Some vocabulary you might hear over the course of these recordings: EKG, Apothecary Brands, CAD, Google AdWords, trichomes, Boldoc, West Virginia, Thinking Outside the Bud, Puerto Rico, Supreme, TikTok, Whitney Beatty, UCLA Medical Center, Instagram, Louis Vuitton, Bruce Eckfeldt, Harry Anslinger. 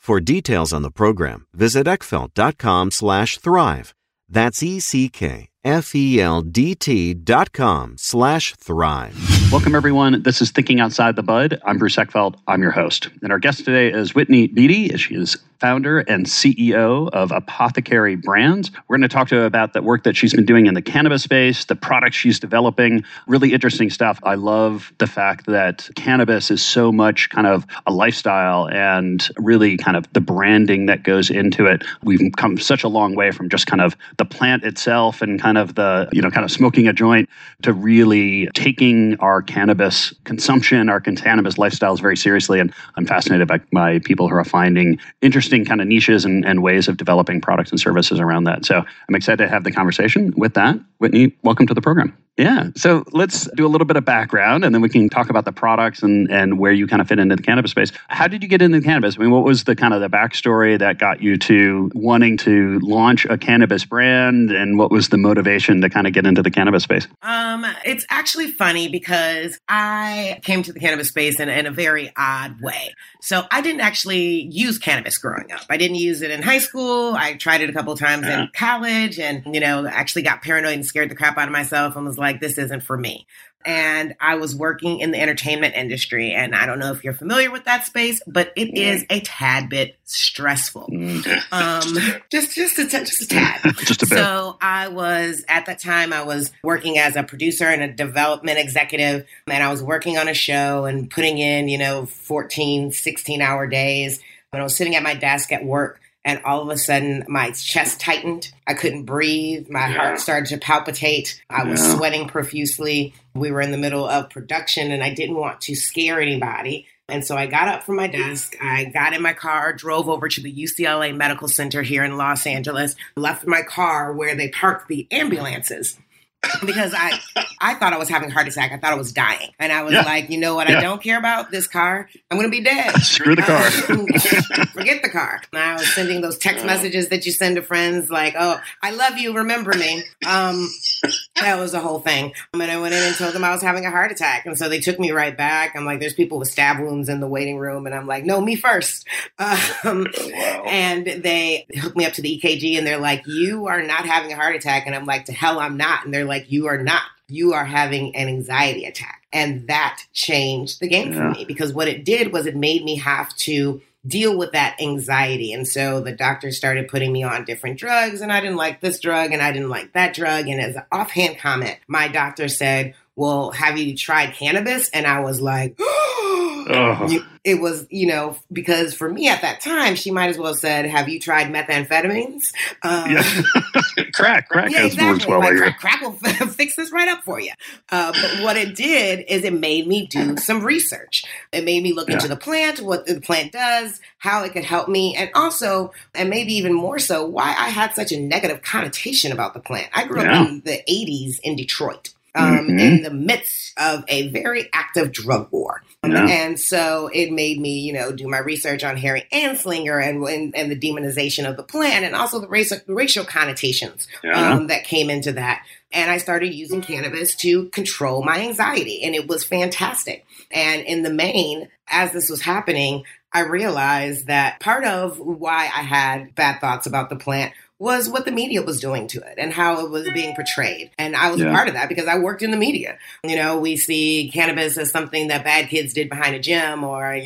For details on the program, visit eckfeldt.com/thrive. That's ECKFELDT.com/thrive. Welcome, everyone. This is Thinking Outside the Bud. I'm Bruce Eckfeldt. I'm your host. And our guest today is Whitney Beatty. She is founder and CEO of Apothecary Brands. We're going to talk to her about the work that she's been doing in the cannabis space, the products she's developing, really interesting stuff. I love the fact that cannabis is so much kind of a lifestyle and really kind of the branding that goes into it. We've come such a long way from just kind of the plant itself and kind of the, kind of smoking a joint to really taking our cannabis consumption, our cannabis lifestyles very seriously. And I'm fascinated by people who are finding interesting kind of niches and ways of developing products and services around that. So I'm excited to have the conversation. With that, Whitney, welcome to the program. Yeah. So let's do a little bit of background and then we can talk about the products and where you kind of fit into the cannabis space. How did you get into cannabis? I mean, what was the kind of the backstory that got you to wanting to launch a cannabis brand, and what was the motivation to kind of get into the cannabis space? It's actually funny because I came to the cannabis space in a very odd way. So I didn't actually use cannabis growing up. I didn't use it in high school. I tried it a couple of times in college and, actually got paranoid and scared the crap out of myself and was like, this isn't for me. And I was working in the entertainment industry. And I don't know if you're familiar with that space, but it is a tad bit stressful. Just a tad. Just a bit. So at that time, I was working as a producer and a development executive. And I was working on a show and putting in, 14, 16-hour days. When I was sitting at my desk at work, and all of a sudden, my chest tightened. I couldn't breathe. My heart started to palpitate. I was sweating profusely. We were in the middle of production, and I didn't want to scare anybody. And so I got up from my desk. I got in my car, drove over to the UCLA Medical Center here in Los Angeles, left my car where they parked the ambulances. Because I thought I was having a heart attack. I thought I was dying. And I was like, I don't care about this car. I'm going to be dead. Screw the car. forget the car. I was sending those text messages that you send to friends like, oh, I love you, remember me. That was a whole thing. And I went in and told them I was having a heart attack. And so they took me right back. I'm like, there's people with stab wounds in the waiting room. And I'm like, no, me first. And they hooked me up to the EKG and they're like, you are not having a heart attack. And I'm like, to hell I'm not. And they're like, you are not. You are having an anxiety attack. And that changed the game for me, because what it did was it made me have to deal with that anxiety. And so the doctor started putting me on different drugs, and I didn't like this drug and I didn't like that drug. And as an offhand comment, my doctor said, well, have you tried cannabis? And I was like, oh. It was, because for me at that time, she might as well have said, have you tried methamphetamines? Crack. Yeah, exactly. Like, crack will fix this right up for you. But what it did is it made me do some research. It made me look into the plant, what the plant does, how it could help me. And also, and maybe even more so, why I had such a negative connotation about the plant. I grew up in the 80s in Detroit. In the midst of a very active drug war. And so it made me, do my research on Harry Anslinger and the demonization of the plant, and also the racial connotations that came into that. And I started using cannabis to control my anxiety, and it was fantastic. And in the main, as this was happening, I realized that part of why I had bad thoughts about the plant was what the media was doing to it and how it was being portrayed. And I was a part of that because I worked in the media. We see cannabis as something that bad kids did behind a gym, or,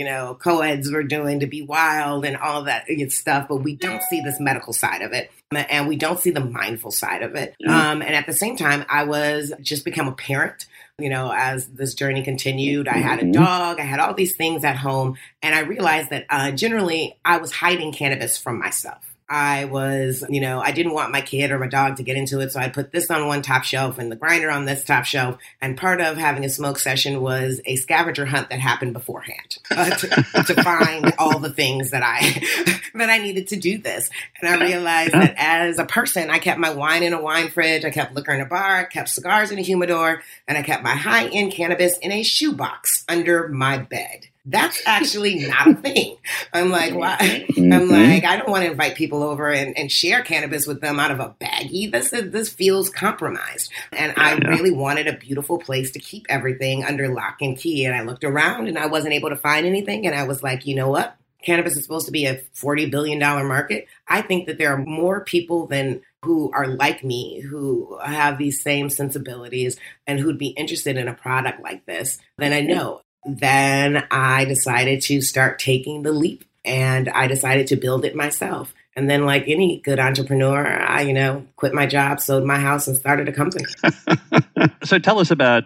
co-eds were doing to be wild and all that stuff. But we don't see this medical side of it. And we don't see the mindful side of it. And at the same time, I was just become a parent. As this journey continued, I had a dog, I had all these things at home. And I realized that generally I was hiding cannabis from myself. I was, I didn't want my kid or my dog to get into it. So I put this on one top shelf and the grinder on this top shelf. And part of having a smoke session was a scavenger hunt that happened beforehand to find all the things that I needed to do this. And I realized that as a person, I kept my wine in a wine fridge. I kept liquor in a bar, I kept cigars in a humidor, and I kept my high-end cannabis in a shoebox under my bed. That's actually not a thing. I'm like, why? I'm like, I don't want to invite people over and share cannabis with them out of a baggie. This feels compromised. And I really wanted a beautiful place to keep everything under lock and key. And I looked around and I wasn't able to find anything. And I was like, you know what? Cannabis is supposed to be a $40 billion market. I think that there are more people than who are like me, who have these same sensibilities and who'd be interested in a product like this than I know. Then I decided to start taking the leap, and I decided to build it myself. And then, like any good entrepreneur, I, quit my job, sold my house, and started a company. So tell us about,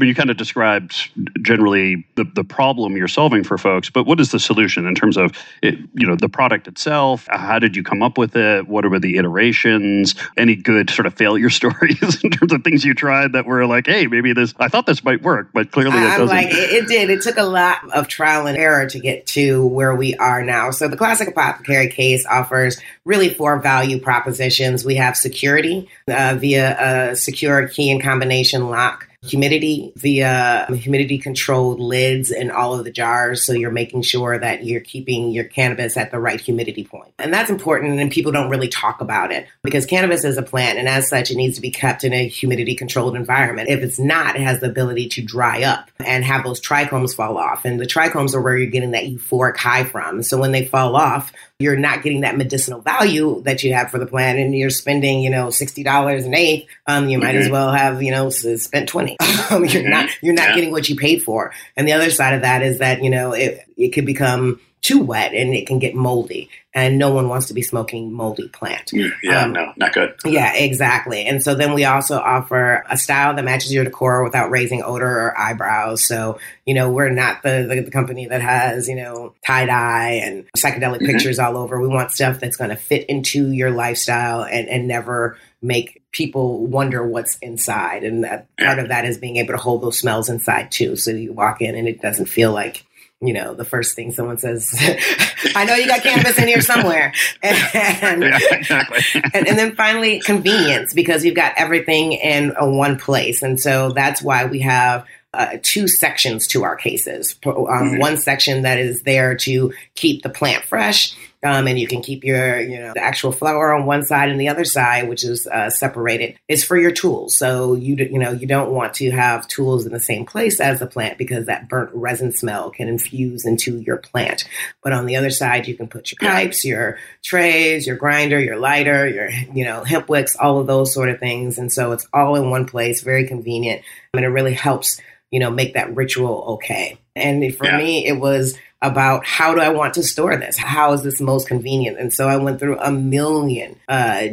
you kind of described generally the problem you're solving for folks, but what is the solution in terms of, the product itself? How did you come up with it? What were the iterations? Any good sort of failure stories in terms of things you tried that were like, hey, maybe I thought this might work, but clearly it doesn't. I'm like, it did. It took a lot of trial and error to get to where we are now. So the classic apothecary case offers really four value propositions. We have security via a secure key and combination lock, humidity via humidity controlled lids in all of the jars. So you're making sure that you're keeping your cannabis at the right humidity point. And that's important. And people don't really talk about it because cannabis is a plant. And as such, it needs to be kept in a humidity controlled environment. If it's not, it has the ability to dry up and have those trichomes fall off. And the trichomes are where you're getting that euphoric high from. So when they fall off, you're not getting that medicinal value that you have for the plant, and you're spending, $60 an eighth. You might as well have, spent 20. You're not getting what you paid for. And the other side of that is that, it could become too wet and it can get moldy, and no one wants to be smoking moldy plant. No, not good. Yeah, exactly. And so then we also offer a style that matches your decor without raising odor or eyebrows. So, we're not the company that has, tie-dye and psychedelic pictures all over. We want stuff that's going to fit into your lifestyle and never make people wonder what's inside. And that part of that is being able to hold those smells inside too. So you walk in and it doesn't feel like, the first thing someone says, I know you got cannabis in here somewhere. And then finally, convenience, because you've got everything in one place. And so that's why we have two sections to our cases. One section that is there to keep the plant fresh and you can keep your, the actual flower on one side and the other side, which is separated. It's for your tools. So you don't want to have tools in the same place as the plant because that burnt resin smell can infuse into your plant. But on the other side, you can put your pipes, your trays, your grinder, your lighter, your, hemp wicks, all of those sort of things. And so it's all in one place, very convenient. And it really helps, make that ritual okay. And for me, it was about how do I want to store this? How is this most convenient? And so I went through a million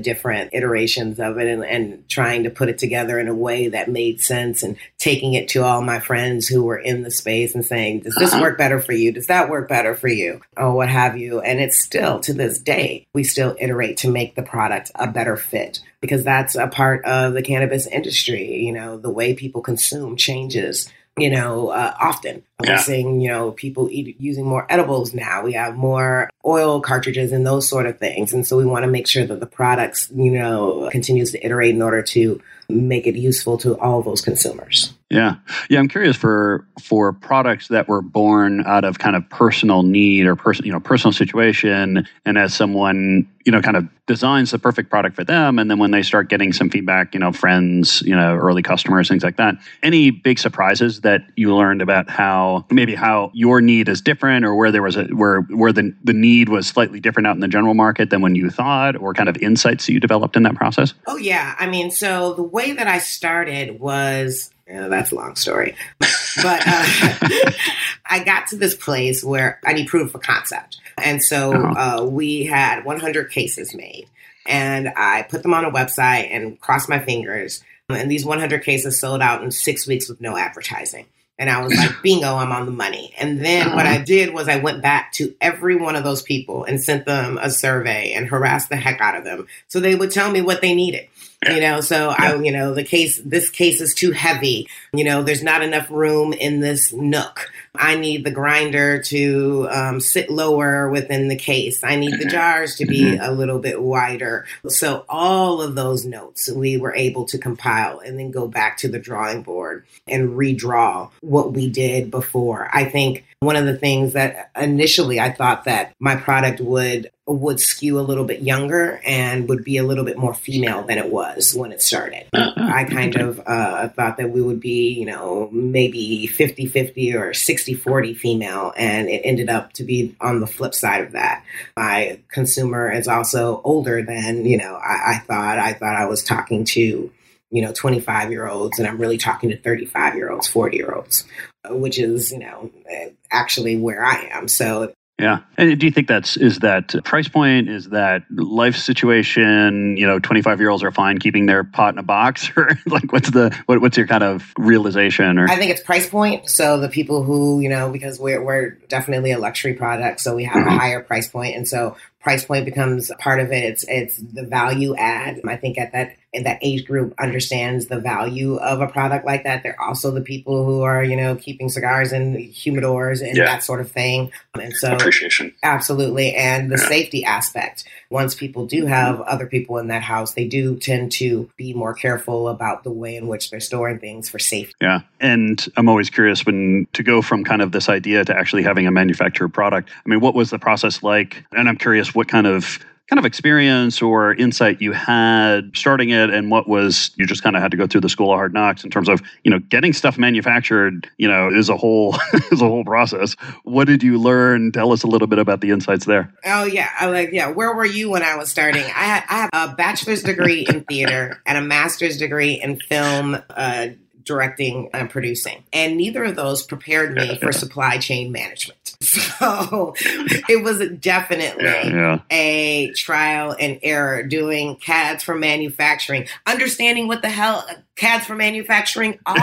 different iterations of it and trying to put it together in a way that made sense and taking it to all my friends who were in the space and saying, does this work better for you? Does that work better for you? Or what have you? And it's still to this day, we still iterate to make the product a better fit because that's a part of the cannabis industry. The way people consume changes. Often we're seeing, people using more edibles now. We have more oil cartridges and those sort of things. And so we want to make sure that the products, continues to iterate in order to make it useful to all those consumers. Yeah. I'm curious for products that were born out of kind of personal need or personal situation. And as someone, kind of designs the perfect product for them. And then when they start getting some feedback, friends, early customers, things like that, any big surprises that you learned about how your need is different or where there was the need was slightly different out in the general market than when you thought or kind of insights that you developed in that process? Oh, yeah. So the way that I started was... that's a long story. But I got to this place where I need proof of concept. And so we had 100 cases made. And I put them on a website and crossed my fingers. And these 100 cases sold out in 6 weeks with no advertising. And I was like, bingo, I'm on the money. And then what I did was I went back to every one of those people and sent them a survey and harassed the heck out of them. So they would tell me what they needed. This case is too heavy. There's not enough room in this nook. I need the grinder to sit lower within the case. I need the jars to be a little bit wider. So all of those notes we were able to compile and then go back to the drawing board and redraw what we did before. I think one of the things that initially I thought that my product would skew a little bit younger and would be a little bit more female than it was when it started. I kind of thought that we would be, maybe 50-50 or 60-40 female, and it ended up to be on the flip side of that. My consumer is also older than, I thought I was talking to, 25-year-olds, and I'm really talking to 35-year-olds, 40-year-olds, which is, actually where I am. So yeah. And do you think is that price point? Is that life situation? 25-year-olds are fine keeping their pot in a box, or like what's your kind of realization? Or I think it's price point. So the people who, because we're definitely a luxury product, so we have a higher price point, and so price point becomes part of it. It's the value add. I think at that age group understands the value of a product like that. They're also the people who are, keeping cigars in humidors and that sort of thing. And so appreciation. Absolutely. And the safety aspect. Once people do have other people in that house, they do tend to be more careful about the way in which they're storing things for safety. Yeah. And I'm always curious to go from kind of this idea to actually having a manufactured product. What was the process like? And I'm curious what kind of experience or insight you had starting it, and what was you just kind of had to go through the school of hard knocks in terms of getting stuff manufactured is a whole is a whole process. What did you learn? Tell us a little bit about the insights there. Oh yeah, where were you when I was starting? I have a bachelor's degree in theater and a master's degree in film directing and producing, and neither of those prepared me for supply chain management. So it was definitely a trial and error, doing CADs for manufacturing, understanding what the hell CADs for manufacturing are.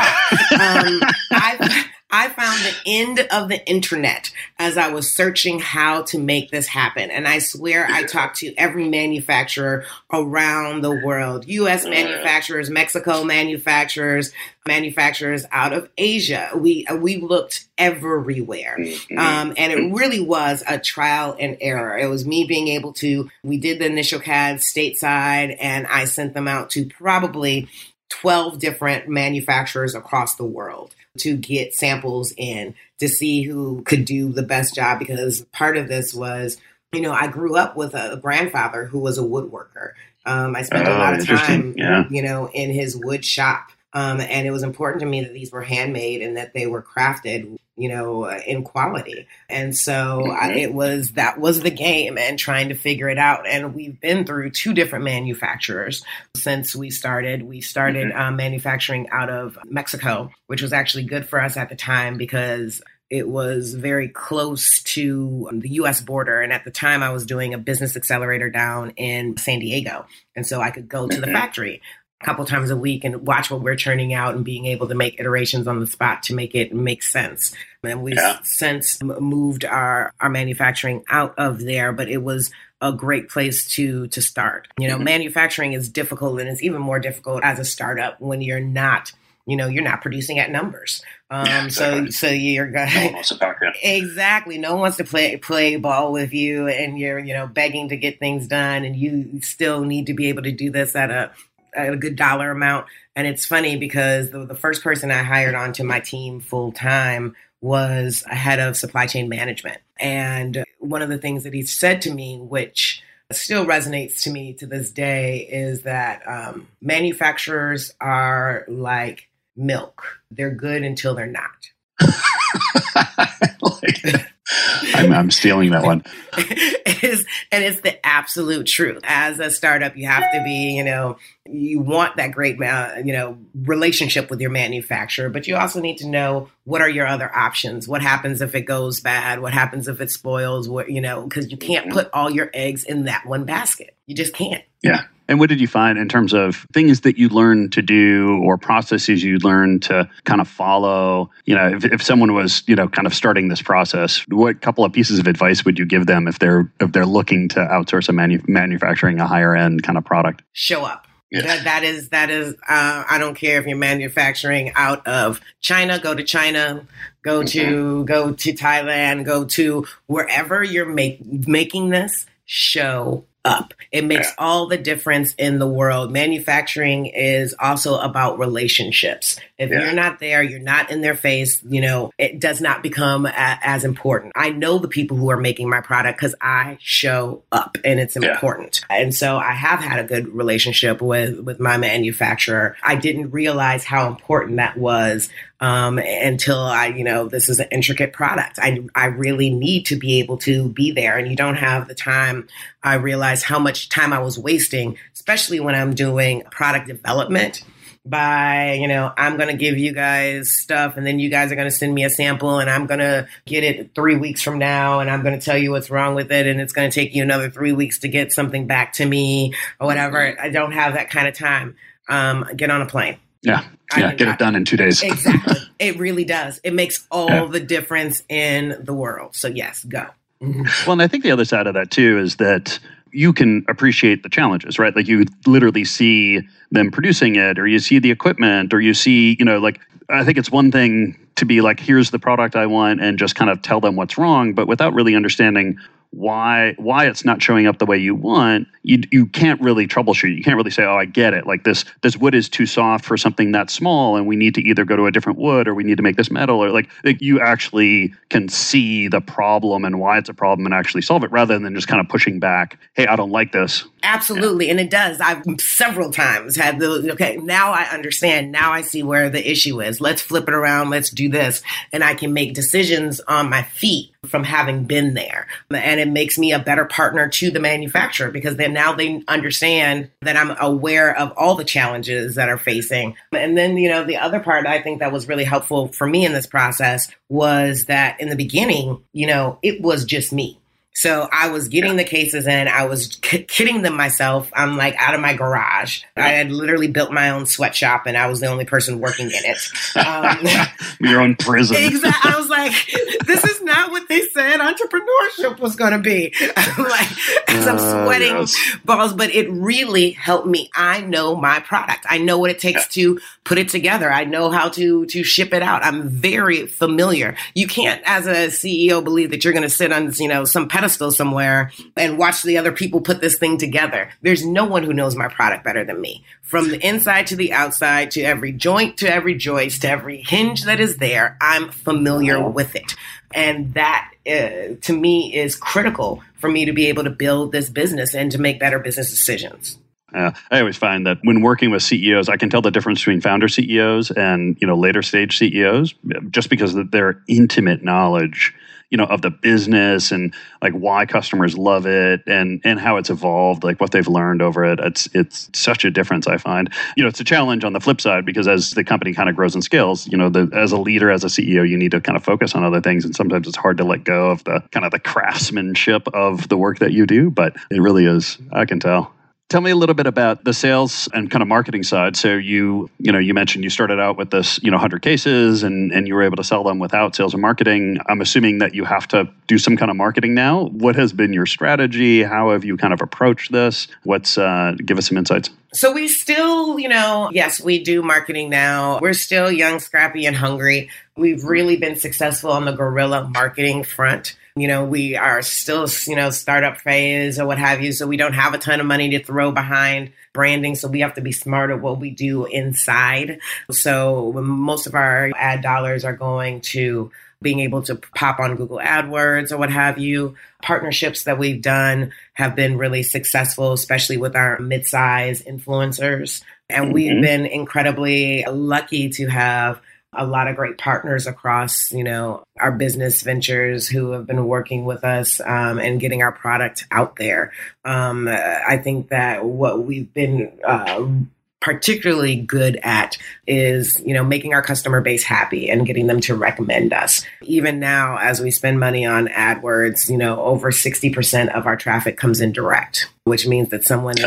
I found the end of the internet as I was searching how to make this happen. And I swear I talked to every manufacturer around the world, U.S. manufacturers, Mexico manufacturers, manufacturers out of Asia. We looked everywhere. And it really was a trial and error. It was me being able to, we did the initial CAD stateside, and I sent them out to probably 12 different manufacturers across the world to get samples in to see who could do the best job, because part of this was You know, I grew up with a grandfather who was a woodworker. I spent a lot of time, you know, in his wood shop. And it was important to me that these were handmade and that they were crafted, you know, in quality. And so that was the game and trying to figure it out. And we've been through two different manufacturers since we started. We started manufacturing out of Mexico, which was actually good for us at the time because it was very close to the U.S. border. And at the time, I was doing a business accelerator down in San Diego. And so I could go to the factory a couple times a week and watch what we're churning out and being able to make iterations on the spot to make it make sense. And we've since moved our manufacturing out of there, but it was a great place to start. You know, manufacturing is difficult, and it's even more difficult as a startup when you're not, you know, you're not producing at numbers. So you're going exactly. No one wants to play ball with you, and you're, you know, begging to get things done, and you still need to be able to do this at a good dollar amount. And it's funny because the first person I hired onto my team full time was a head of supply chain management. And one of the things that he said to me, which still resonates to me to this day, is that manufacturers are like milk. They're good until they're not. I'm stealing that one. It's the absolute truth. As a startup, you have to be, you know, you want that great, you know, relationship with your manufacturer, but you also need to know what are your other options? What happens if it goes bad? What happens if it spoils? What, you know, because you can't put all your eggs in that one basket. You just can't. Yeah. And what did you find in terms of things that you learned to do or processes you learned to kind of follow? You know, if someone was, you know, kind of starting this process, what couple of pieces of advice would you give them if they're looking to outsource a manufacturing a higher end kind of product? Show up. Yes. That is. I don't care if you're manufacturing out of China. Go to China. Go to Thailand. Go to wherever you're making this. Show up. It makes all the difference in the world. Manufacturing is also about relationships. If you're not there, you're not in their face, you know, it does not become as important. I know the people who are making my product because I show up, and it's important. And so I have had a good relationship with my manufacturer. I didn't realize how important that was until I, you know, this is an intricate product. I really need to be able to be there, and you don't have the time. I realize how much time I was wasting, especially when I'm doing product development, by, you know, I'm going to give you guys stuff and then you guys are going to send me a sample and I'm going to get it 3 weeks from now and I'm going to tell you what's wrong with it and it's going to take you another 3 weeks to get something back to me or whatever. I don't have that kind of time. Get on a plane. Yeah. Get it done in 2 days. Exactly. It really does. It makes all the difference in the world. So yes, go. Well, and I think the other side of that too is that you can appreciate the challenges, right? Like you literally see them producing it, or you see the equipment, or you see, you know, like, I think it's one thing to be like, here's the product I want and just kind of tell them what's wrong, but without really understanding why it's not showing up the way you want, you can't really troubleshoot. You can't really say, oh, I get it. Like this wood is too soft for something that small, and we need to either go to a different wood or we need to make this metal, or like you actually can see the problem and why it's a problem and actually solve it rather than just kind of pushing back, hey, I don't like this. Absolutely. Yeah. And it does. I've several times had those, okay, now I understand. Now I see where the issue is. Let's flip it around. Let's do this. And I can make decisions on my feet from having been there. And it makes me a better partner to the manufacturer because then now they understand that I'm aware of all the challenges that are facing. And then, you know, the other part I think that was really helpful for me in this process was that in the beginning, you know, it was just me. So I was getting the cases in. I was kidding them myself. I'm like out of my garage. I had literally built my own sweatshop and I was the only person working in it. Your own prison. Exactly. I was like, this is not what they said entrepreneurship was going to be. I'm like, as I'm sweating balls, but it really helped me. I know my product. I know what it takes to put it together. I know how to ship it out. I'm very familiar. You can't, as a CEO, believe that you're going to sit on, you know, some pedestal somewhere and watch the other people put this thing together. There's no one who knows my product better than me. From the inside to the outside, to every joint, to every joist, to every hinge that is there, I'm familiar with it. And that, to me, is critical for me to be able to build this business and to make better business decisions. I always find that when working with CEOs, I can tell the difference between founder CEOs and, later stage CEOs, just because of their intimate knowledge, of the business and like why customers love it and how it's evolved, like what they've learned over it. It's such a difference, I find. It's a challenge on the flip side, because as the company kind of grows and scales, as a leader, as a CEO, you need to kind of focus on other things. And sometimes it's hard to let go of the kind of the craftsmanship of the work that you do, but it really is, I can tell. Tell me a little bit about the sales and kind of marketing side. So you mentioned you started out with this, 100 cases and you were able to sell them without sales and marketing. I'm assuming that you have to do some kind of marketing now. What has been your strategy? How have you kind of approached this? Give us some insights. So we still, yes, we do marketing now. We're still young, scrappy, and hungry. We've really been successful on the guerrilla marketing front. We are still, startup phase or what have you. So we don't have a ton of money to throw behind branding. So we have to be smart at what we do inside. So most of our ad dollars are going to being able to pop on Google AdWords or what have you. Partnerships that we've done have been really successful, especially with our mid-size influencers. And we've been incredibly lucky to have a lot of great partners across, our business ventures who have been working with us and getting our product out there. I think that what we've been particularly good at is, making our customer base happy and getting them to recommend us. Even now, as we spend money on AdWords, over 60% of our traffic comes in direct, which means that someone is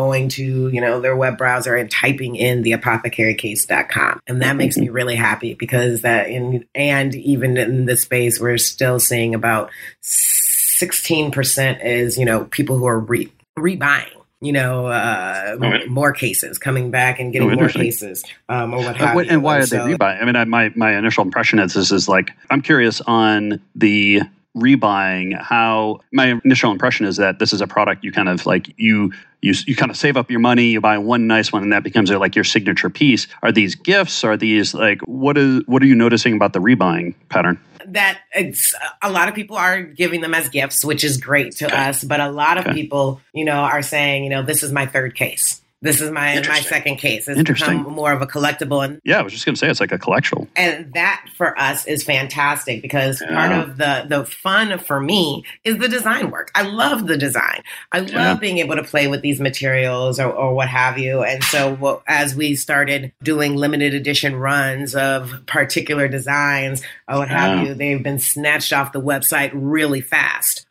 going to, their web browser and typing in the apothecarycase.com. And that makes me really happy, because even in this space, we're still seeing about 16% is, people who are rebuying. More cases coming back and getting more cases or what have you. And why are they rebuying? I mean, my initial impression is this is like, I'm curious on the rebuying, how my initial impression is that this is a product you kind of like, you kind of save up your money, you buy one nice one, and that becomes like your signature piece. Are these gifts? Are these like, what are you noticing about the rebuying pattern? That a lot of people are giving them as gifts, which is great to us. But a lot of people, are saying, this is my third case. This is my second case. It's become more of a collectible. Yeah, I was just going to say it's like a collectible. And that for us is fantastic, because part of the fun for me is the design work. I love the design. I love being able to play with these materials or what have you. And so as we started doing limited edition runs of particular designs or what have you, they've been snatched off the website really fast,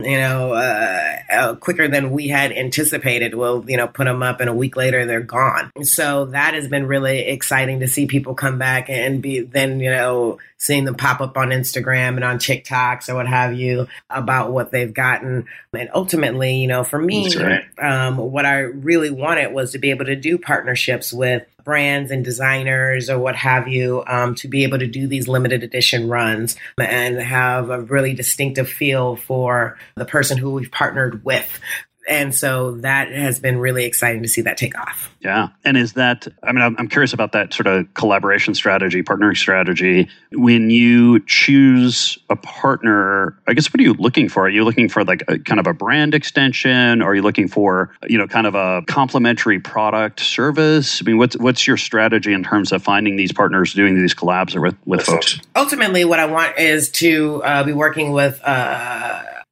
quicker than we had anticipated. We'll, put them up, and a week later, they're gone. So that has been really exciting to see people come back and seeing them pop up on Instagram and on TikToks or what have you about what they've gotten. And ultimately, for me, what I really wanted was to be able to do partnerships with brands and designers or what have you, to be able to do these limited edition runs and have a really distinctive feel for the person who we've partnered with. And so that has been really exciting to see that take off. Yeah. And is that, I mean, I'm curious about that sort of collaboration strategy, partnering strategy. When you choose a partner, I guess, what are you looking for? Are you looking for like a kind of a brand extension? Or are you looking for, kind of a complementary product service? I mean, what's your strategy in terms of finding these partners, doing these collabs with folks? Ultimately, what I want is to be working with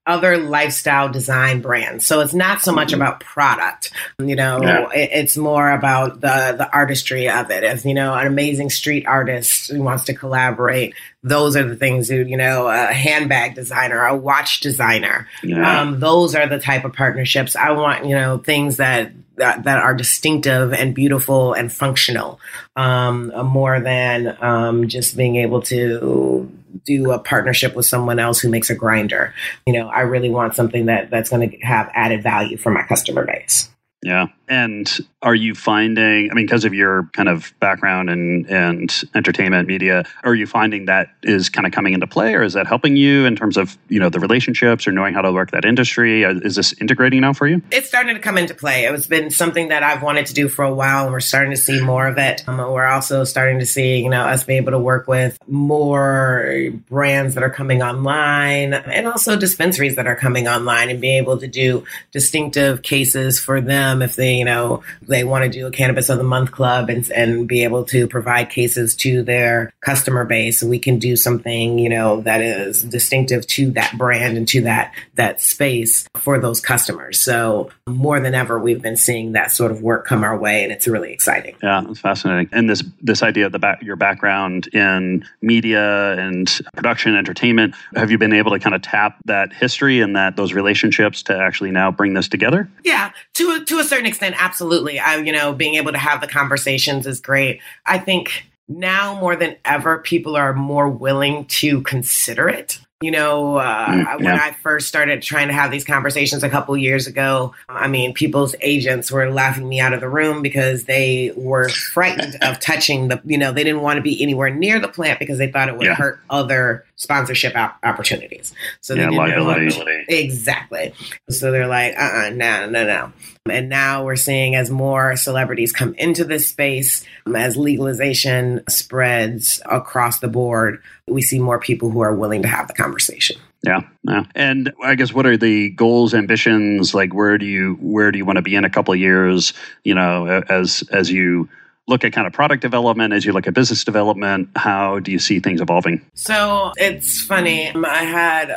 other lifestyle design brands. So it's not so much about product, it's more about the artistry of it. If, an amazing street artist who wants to collaborate, those are the things who, a handbag designer, a watch designer. Yeah. Those are the type of partnerships I want, things that are distinctive and beautiful and functional, more than just being able to do a partnership with someone else who makes a grinder. I really want something that's going to have added value for my customer base. Yeah. And are you finding, I mean, because of your kind of background and entertainment media, are you finding that is kind of coming into play, or is that helping you in terms of, you know, the relationships or knowing how to work that industry? Is this integrating now for you? It's starting to come into play. It's been something that I've wanted to do for a while, and we're starting to see more of it. We're also starting to see, you know, us being able to work with more brands that are coming online and also dispensaries that are coming online and being able to do distinctive cases for them if they, you know, they want to do a Cannabis of the Month club and be able to provide cases to their customer base. So we can do something, you know, that is distinctive to that brand and to that space for those customers. So more than ever, we've been seeing that sort of work come our way, and it's really exciting. Yeah, it's fascinating. And this idea of your background in media and production, entertainment, have you been able to kind of tap that history and those relationships to actually now bring this together? Yeah, to a certain extent, absolutely. Being able to have the conversations is great. I think now more than ever, people are more willing to consider it. When I first started trying to have these conversations a couple years ago, I mean, people's agents were laughing me out of the room because they were frightened of touching they didn't want to be anywhere near the plant because they thought it would hurt other sponsorship opportunities. So they liability. Exactly. So they're like, no. And now we're seeing as more celebrities come into this space, as legalization spreads across the board, we see more people who are willing to have the conversation. Yeah. And I guess, what are the goals, ambitions? Like, where do you want to be in a couple of years? You know, as you look at kind of product development, as you look at business development, how do you see things evolving? So it's funny. I had,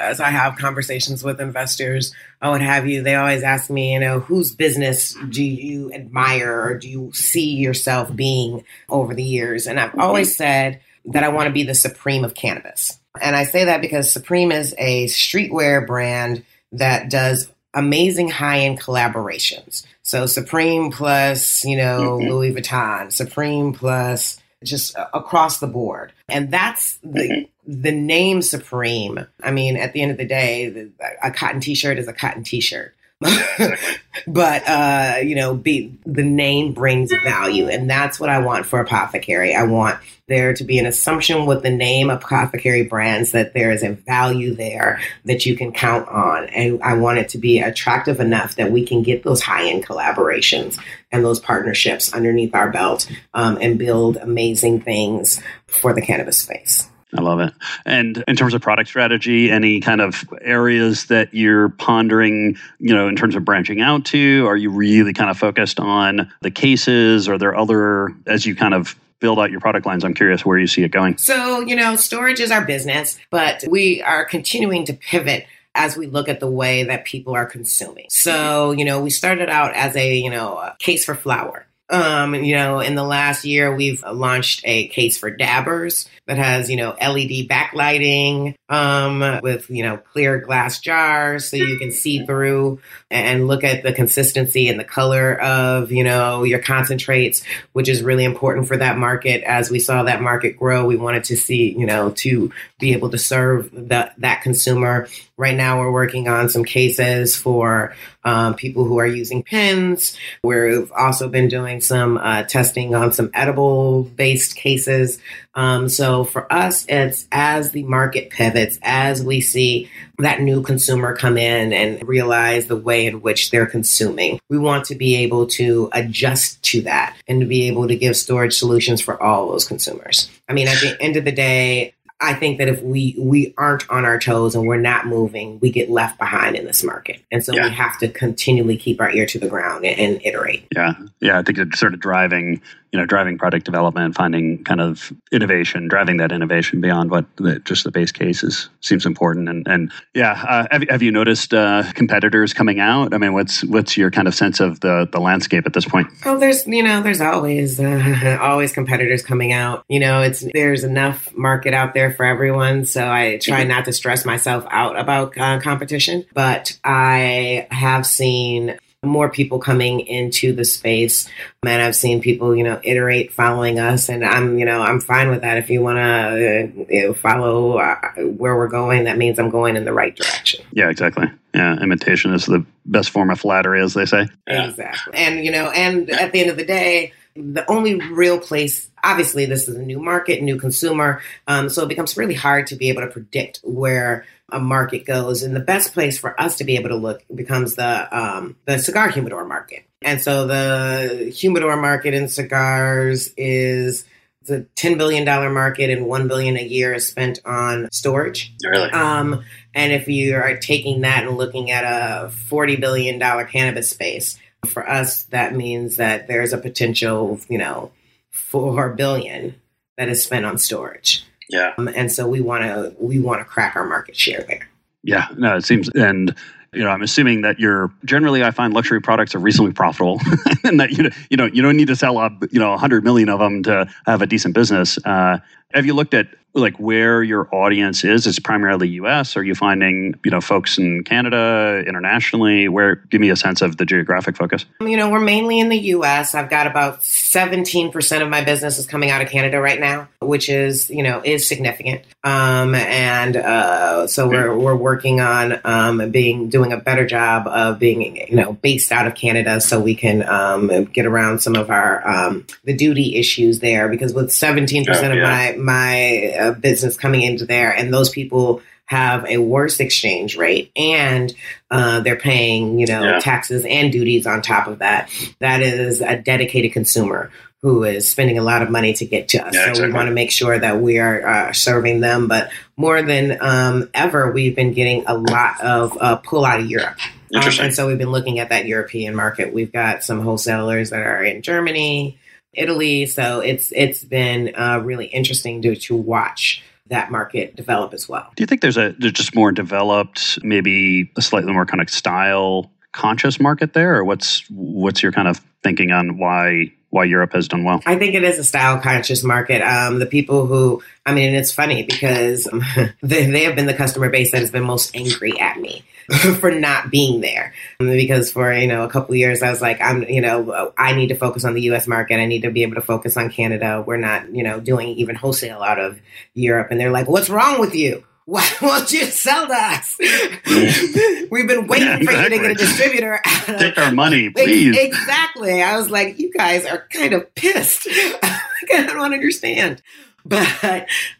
as I have conversations with investors, they always ask me, whose business do you admire or do you see yourself being over the years? And I've always said that I want to be the Supreme of cannabis. And I say that because Supreme is a streetwear brand that does amazing high-end collaborations. So Supreme plus, Louis Vuitton, Supreme plus just across the board. And that's the name Supreme. I mean, at the end of the day, a cotton t-shirt is a cotton t-shirt. But, the name brings value. And that's what I want for Apothecary. I want there to be an assumption with the name Apothecary Brands that there is a value there that you can count on. And I want it to be attractive enough that we can get those high-end collaborations and those partnerships underneath our belt and build amazing things for the cannabis space. I love it. And in terms of product strategy, any kind of areas that you're pondering, in terms of branching out to? Are you really kind of focused on the cases? Are there other, as you kind of build out your product lines, I'm curious where you see it going? So, storage is our business, but we are continuing to pivot as we look at the way that people are consuming. So, we started out as a case for flower. In the last year, we've launched a case for dabbers that has, LED backlighting with, clear glass jars so you can see through and look at the consistency and the color of, your concentrates, which is really important for that market. As we saw that market grow, we wanted to see, to be able to serve that consumer. Right now, we're working on some cases for people who are using pens. We've also been doing some testing on some edible-based cases. So for us, it's as the market pivots, as we see that new consumer come in and realize the way in which they're consuming, we want to be able to adjust to that and to be able to give storage solutions for all those consumers. I mean, at the end of the day, I think that if we aren't on our toes and we're not moving, we get left behind in this market. And so we have to continually keep our ear to the ground and iterate. Yeah. Yeah. I think it's sort of driving product development, finding kind of innovation, driving that innovation beyond what just the base case is, seems important. Have you noticed competitors coming out? I mean, what's your kind of sense of the landscape at this point? Oh, there's always competitors coming out. There's enough market out there for everyone. So I try not to stress myself out about competition, but I have seen more people coming into the space. And I've seen people, iterate following us, and I'm fine with that. If you want to follow where we're going, that means I'm going in the right direction. Yeah, exactly. Yeah, imitation is the best form of flattery, as they say. Yeah. Exactly. And, at the end of the day, the only real place, obviously, this is a new market, new consumer. So it becomes really hard to be able to predict where a market goes. And the best place for us to be able to look becomes the cigar humidor market. And so the humidor market in cigars is the $10 billion market, and $1 billion a year is spent on storage. Really? And if you are taking that and looking at a $40 billion cannabis space, for us, that means that there's a potential, $4 billion that is spent on storage. Yeah. And so we want to crack our market share there. Yeah. No, it seems, and I'm assuming that I find luxury products are reasonably profitable, and that you don't need to sell 100 million of them to have a decent business. Have you looked at where your audience is? Is it primarily U.S.? Are you finding folks in Canada, internationally? Where? Give me a sense of the geographic focus. We're mainly in the U.S. I've got about 17% of my business is coming out of Canada right now, which is significant. So we're working on doing a better job of being based out of Canada, so we can get around some of our the duty issues there. Because with 17% of my business coming into there, and those people have a worse exchange rate, and they're paying taxes and duties on top of that. That is a dedicated consumer who is spending a lot of money to get to us. Yeah, so exactly. We want to make sure that we are serving them. But more than ever, we've been getting a lot of pull out of Europe. Interesting. And so we've been looking at that European market. We've got some wholesalers that are in Germany, Italy. So it's been really interesting to watch that market develop as well. Do you think there's just more developed, maybe a slightly more kind of style conscious market there? Or what's your kind of thinking on why Europe has done well? I think it is a style conscious market. The people who, it's funny because they have been the customer base that has been most angry at me for not being there. Because for, a couple of years, I was like, I need to focus on the U.S. market. I need to be able to focus on Canada. We're not, doing even wholesale out of Europe. And they're like, what's wrong with you? Why won't you sell to us? We've been waiting for you to get a distributor. Take our money, please. Exactly. I was like, you guys are kind of pissed. I don't understand. But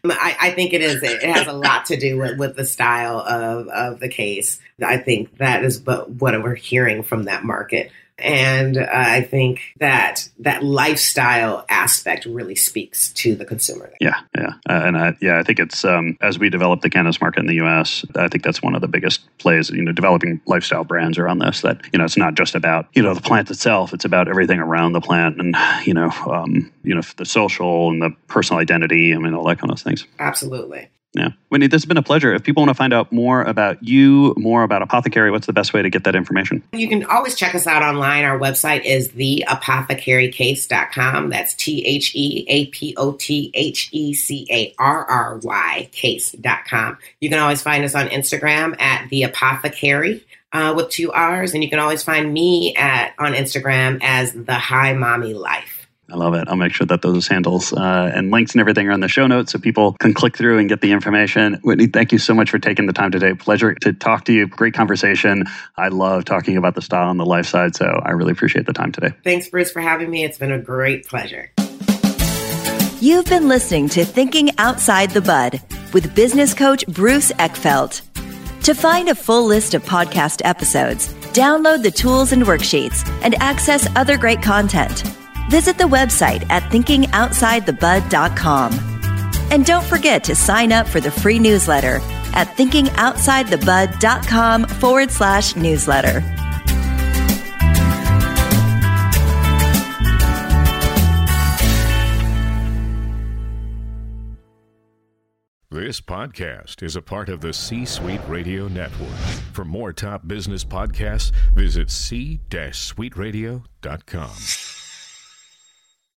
I think it has a lot to do with the style of the case. I think that is what we're hearing from that market. And I think that lifestyle aspect really speaks to the consumer. Yeah. I think it's, as we develop the cannabis market in the U.S., I think that's one of the biggest plays, developing lifestyle brands around this, that, it's not just about, the plant itself. It's about everything around the plant and, the social and the personal identity. All that kind of things. Absolutely. Yeah. Whitney, this has been a pleasure. If people want to find out more about you, more about Apothecary, what's the best way to get that information? You can always check us out online. Our website is theapothecarycase.com. That's theapothecarycase.com. You can always find us on Instagram at theapothecary with 2 R's. And you can always find me on Instagram as the High Mommy Life. I love it. I'll make sure that those handles and links and everything are on the show notes so people can click through and get the information. Whitney, thank you so much for taking the time today. Pleasure to talk to you. Great conversation. I love talking about the style and the life side, so I really appreciate the time today. Thanks, Bruce, for having me. It's been a great pleasure. You've been listening to Thinking Outside the Bud with business coach Bruce Eckfeldt. To find a full list of podcast episodes, download the tools and worksheets, and access other great content, visit the website at thinkingoutsidethebud.com. And don't forget to sign up for the free newsletter at thinkingoutsidethebud.com/newsletter. This podcast is a part of the C-Suite Radio Network. For more top business podcasts, visit c-suiteradio.com.